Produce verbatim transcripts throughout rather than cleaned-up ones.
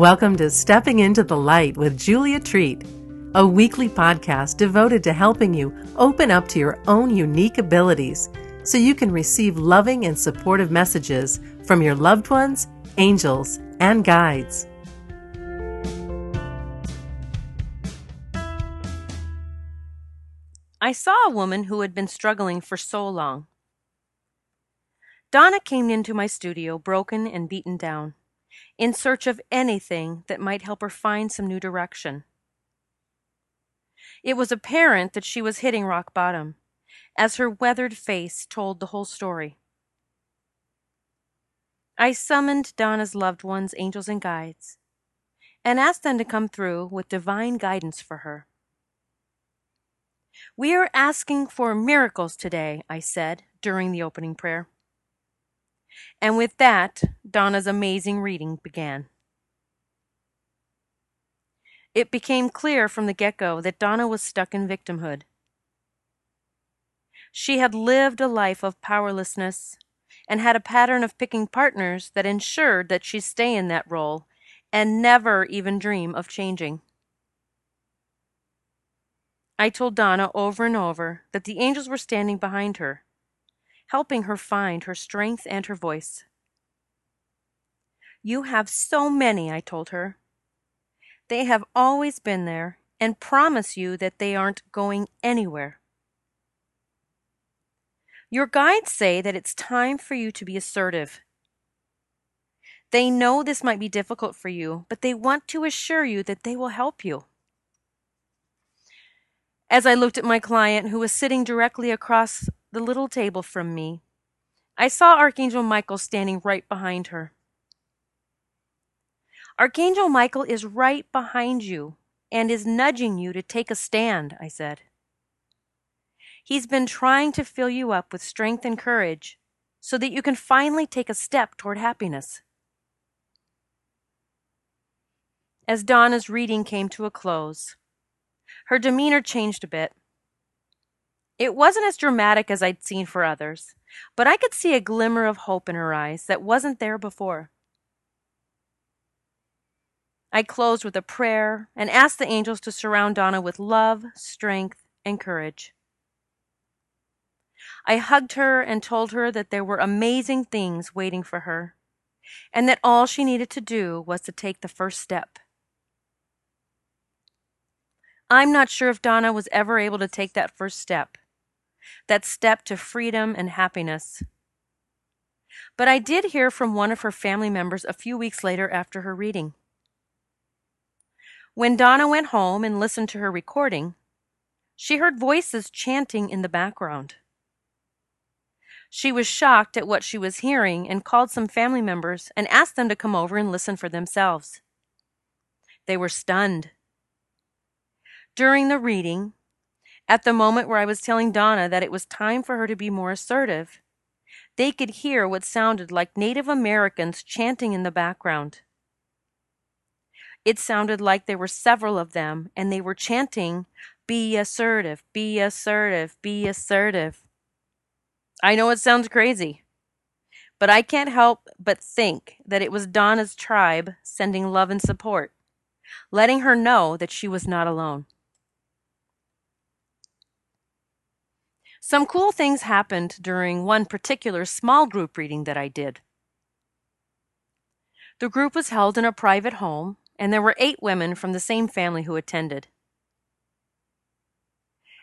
Welcome to Stepping Into the Light with Julia Treat, a weekly podcast devoted to helping you open up to your own unique abilities so you can receive loving and supportive messages from your loved ones, angels, and guides. I saw a woman who had been struggling for so long. Donna came into my studio broken and beaten down, in search of anything that might help her find some new direction. It was apparent that she was hitting rock bottom, as her weathered face told the whole story. I summoned Donna's loved ones, angels and guides, and asked them to come through with divine guidance for her. "We are asking for miracles today," I said during the opening prayer. And with that, Donna's amazing reading began. It became clear from the get-go that Donna was stuck in victimhood. She had lived a life of powerlessness and had a pattern of picking partners that ensured that she stay in that role and never even dream of changing. I told Donna over and over that the angels were standing behind her, helping her find her strength and her voice. "You have so many," I told her. "They have always been there and promise you that they aren't going anywhere. Your guides say that it's time for you to be assertive. They know this might be difficult for you, but they want to assure you that they will help you." As I looked at my client, who was sitting directly across the little table from me, I saw Archangel Michael standing right behind her. "Archangel Michael is right behind you and is nudging you to take a stand," I said. "He's been trying to fill you up with strength and courage so that you can finally take a step toward happiness." As Donna's reading came to a close, her demeanor changed a bit. It wasn't as dramatic as I'd seen for others, but I could see a glimmer of hope in her eyes that wasn't there before. I closed with a prayer and asked the angels to surround Donna with love, strength, and courage. I hugged her and told her that there were amazing things waiting for her, and that all she needed to do was to take the first step. I'm not sure if Donna was ever able to take that first step, that step to freedom and happiness. But I did hear from one of her family members a few weeks later after her reading. When Donna went home and listened to her recording, she heard voices chanting in the background. She was shocked at what she was hearing and called some family members and asked them to come over and listen for themselves. They were stunned. During the reading, at the moment where I was telling Donna that it was time for her to be more assertive, they could hear what sounded like Native Americans chanting in the background. It sounded like there were several of them, and they were chanting, "Be assertive, be assertive, be assertive." I know it sounds crazy, but I can't help but think that it was Donna's tribe sending love and support, letting her know that she was not alone. Some cool things happened during one particular small group reading that I did. The group was held in a private home, and there were eight women from the same family who attended.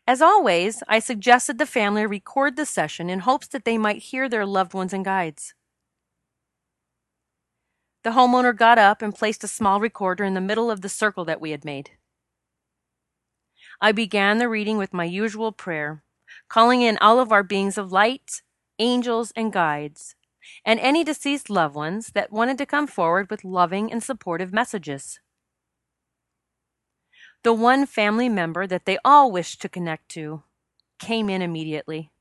As always, I suggested the family record the session in hopes that they might hear their loved ones and guides. The homeowner got up and placed a small recorder in the middle of the circle that we had made. I began the reading with my usual prayer, calling in all of our beings of light, angels, and guides, and any deceased loved ones that wanted to come forward with loving and supportive messages. The one family member that they all wished to connect to came in immediately.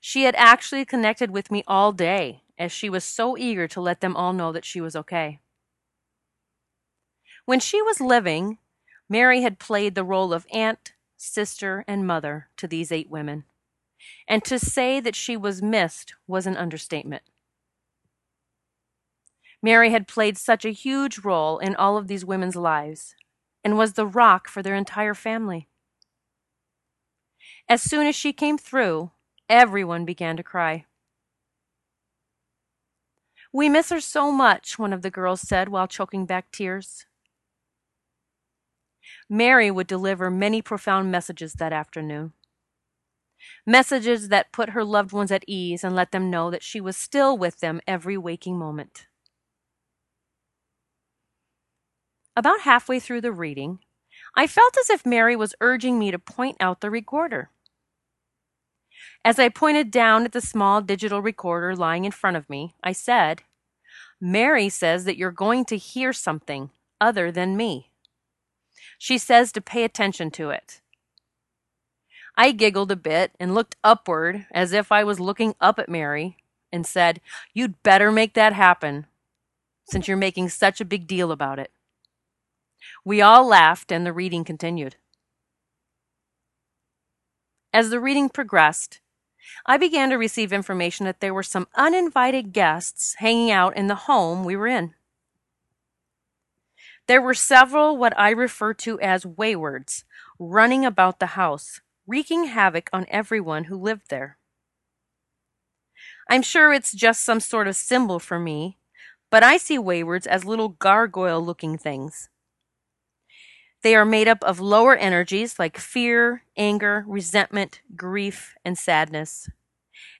She had actually connected with me all day, as she was so eager to let them all know that she was okay. When she was living, Mary had played the role of aunt, sister, and mother to these eight women, and to say that she was missed was an understatement. Mary had played such a huge role in all of these women's lives and was the rock for their entire family. As soon as she came through, everyone began to cry. "We miss her so much," one of the girls said while choking back tears. Mary would deliver many profound messages that afternoon. Messages that put her loved ones at ease and let them know that she was still with them every waking moment. About halfway through the reading, I felt as if Mary was urging me to point out the recorder. As I pointed down at the small digital recorder lying in front of me, I said, "Mary says that you're going to hear something other than me. She says to pay attention to it." I giggled a bit and looked upward as if I was looking up at Mary and said, "You'd better make that happen, since you're making such a big deal about it." We all laughed and the reading continued. As the reading progressed, I began to receive information that there were some uninvited guests hanging out in the home we were in. There were several what I refer to as waywards running about the house, wreaking havoc on everyone who lived there. I'm sure it's just some sort of symbol for me, but I see waywards as little gargoyle-looking things. They are made up of lower energies like fear, anger, resentment, grief, and sadness,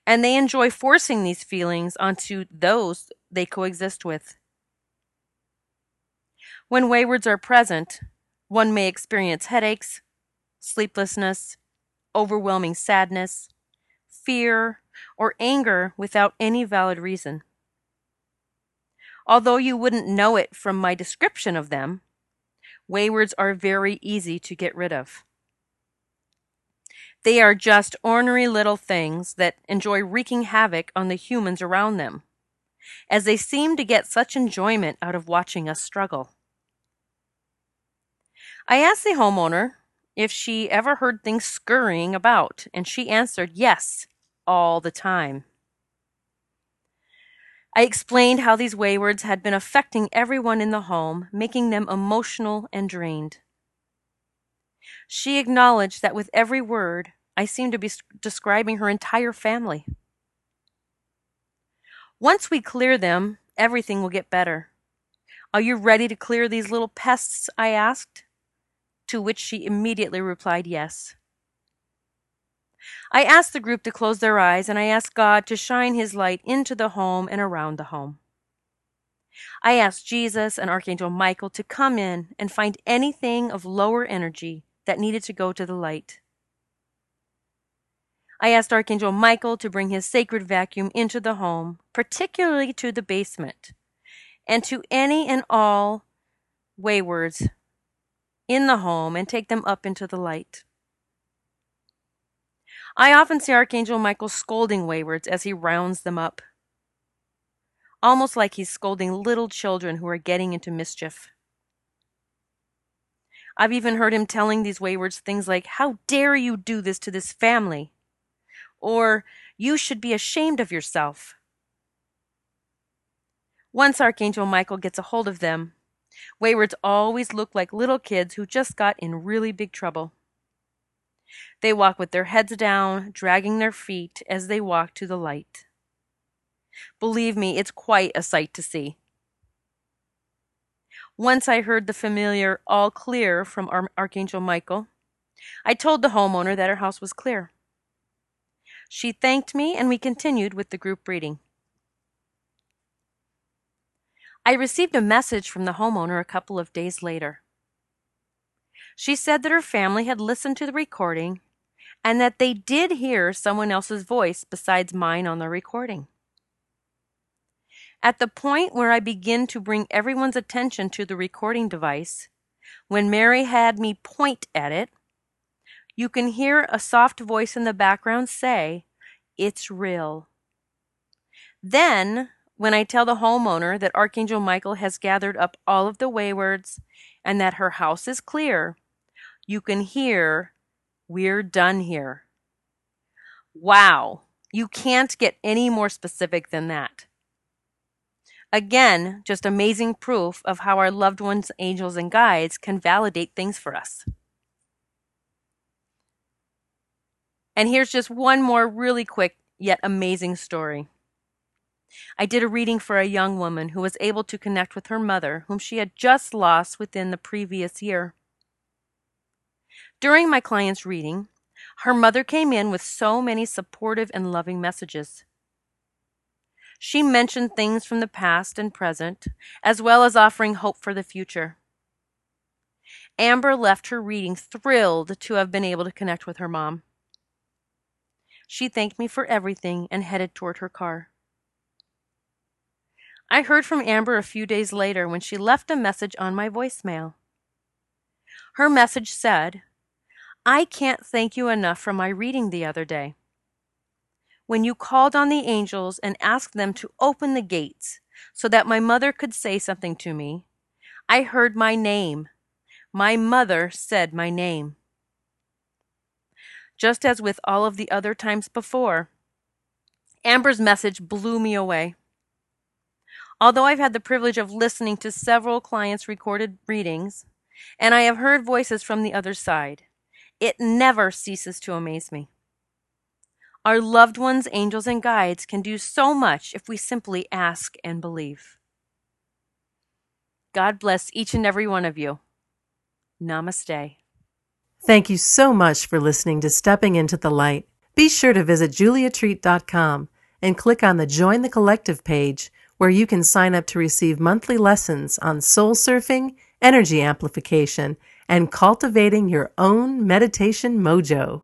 and they enjoy forcing these feelings onto those they coexist with. When waywards are present, one may experience headaches, sleeplessness, overwhelming sadness, fear, or anger without any valid reason. Although you wouldn't know it from my description of them, waywards are very easy to get rid of. They are just ornery little things that enjoy wreaking havoc on the humans around them, as they seem to get such enjoyment out of watching us struggle. I asked the homeowner if she ever heard things scurrying about, and she answered yes, all the time. I explained how these waywards had been affecting everyone in the home, making them emotional and drained. She acknowledged that with every word, I seemed to be describing her entire family. "Once we clear them, everything will get better. Are you ready to clear these little pests?" I asked, to which she immediately replied yes. I asked the group to close their eyes, and I asked God to shine His light into the home and around the home. I asked Jesus and Archangel Michael to come in and find anything of lower energy that needed to go to the light. I asked Archangel Michael to bring his sacred vacuum into the home, particularly to the basement, and to any and all waywards in the home, and take them up into the light. I often see Archangel Michael scolding waywards as he rounds them up, almost like he's scolding little children who are getting into mischief. I've even heard him telling these waywards things like, "How dare you do this to this family?" or "You should be ashamed of yourself." Once Archangel Michael gets a hold of them, waywards always look like little kids who just got in really big trouble. They walk with their heads down, dragging their feet as they walk to the light. Believe me, it's quite a sight to see. Once I heard the familiar "all clear" from Ar- Archangel Michael, I told the homeowner that her house was clear. She thanked me, and we continued with the group reading. I received a message from the homeowner a couple of days later. She said that her family had listened to the recording and that they did hear someone else's voice besides mine on the recording. At the point where I begin to bring everyone's attention to the recording device, when Mary had me point at it, you can hear a soft voice in the background say, "It's real." Then, when I tell the homeowner that Archangel Michael has gathered up all of the waywards and that her house is clear, you can hear, "We're done here." Wow, you can't get any more specific than that. Again, just amazing proof of how our loved ones, angels, and guides can validate things for us. And here's just one more really quick yet amazing story. I did a reading for a young woman who was able to connect with her mother, whom she had just lost within the previous year. During my client's reading, her mother came in with so many supportive and loving messages. She mentioned things from the past and present, as well as offering hope for the future. Amber left her reading thrilled to have been able to connect with her mom. She thanked me for everything and headed toward her car. I heard from Amber a few days later when she left a message on my voicemail. Her message said, "I can't thank you enough for my reading the other day. When you called on the angels and asked them to open the gates so that my mother could say something to me, I heard my name. My mother said my name. Just as with all of the other times before, Amber's message blew me away. Although I've had the privilege of listening to several clients' recorded readings, and I have heard voices from the other side, it never ceases to amaze me. Our loved ones, angels, and guides can do so much if we simply ask and believe." God bless each and every one of you. Namaste. Thank you so much for listening to Stepping Into the Light. Be sure to visit julia treat dot com and click on the Join the Collective page, where you can sign up to receive monthly lessons on soul surfing, energy amplification, and cultivating your own meditation mojo.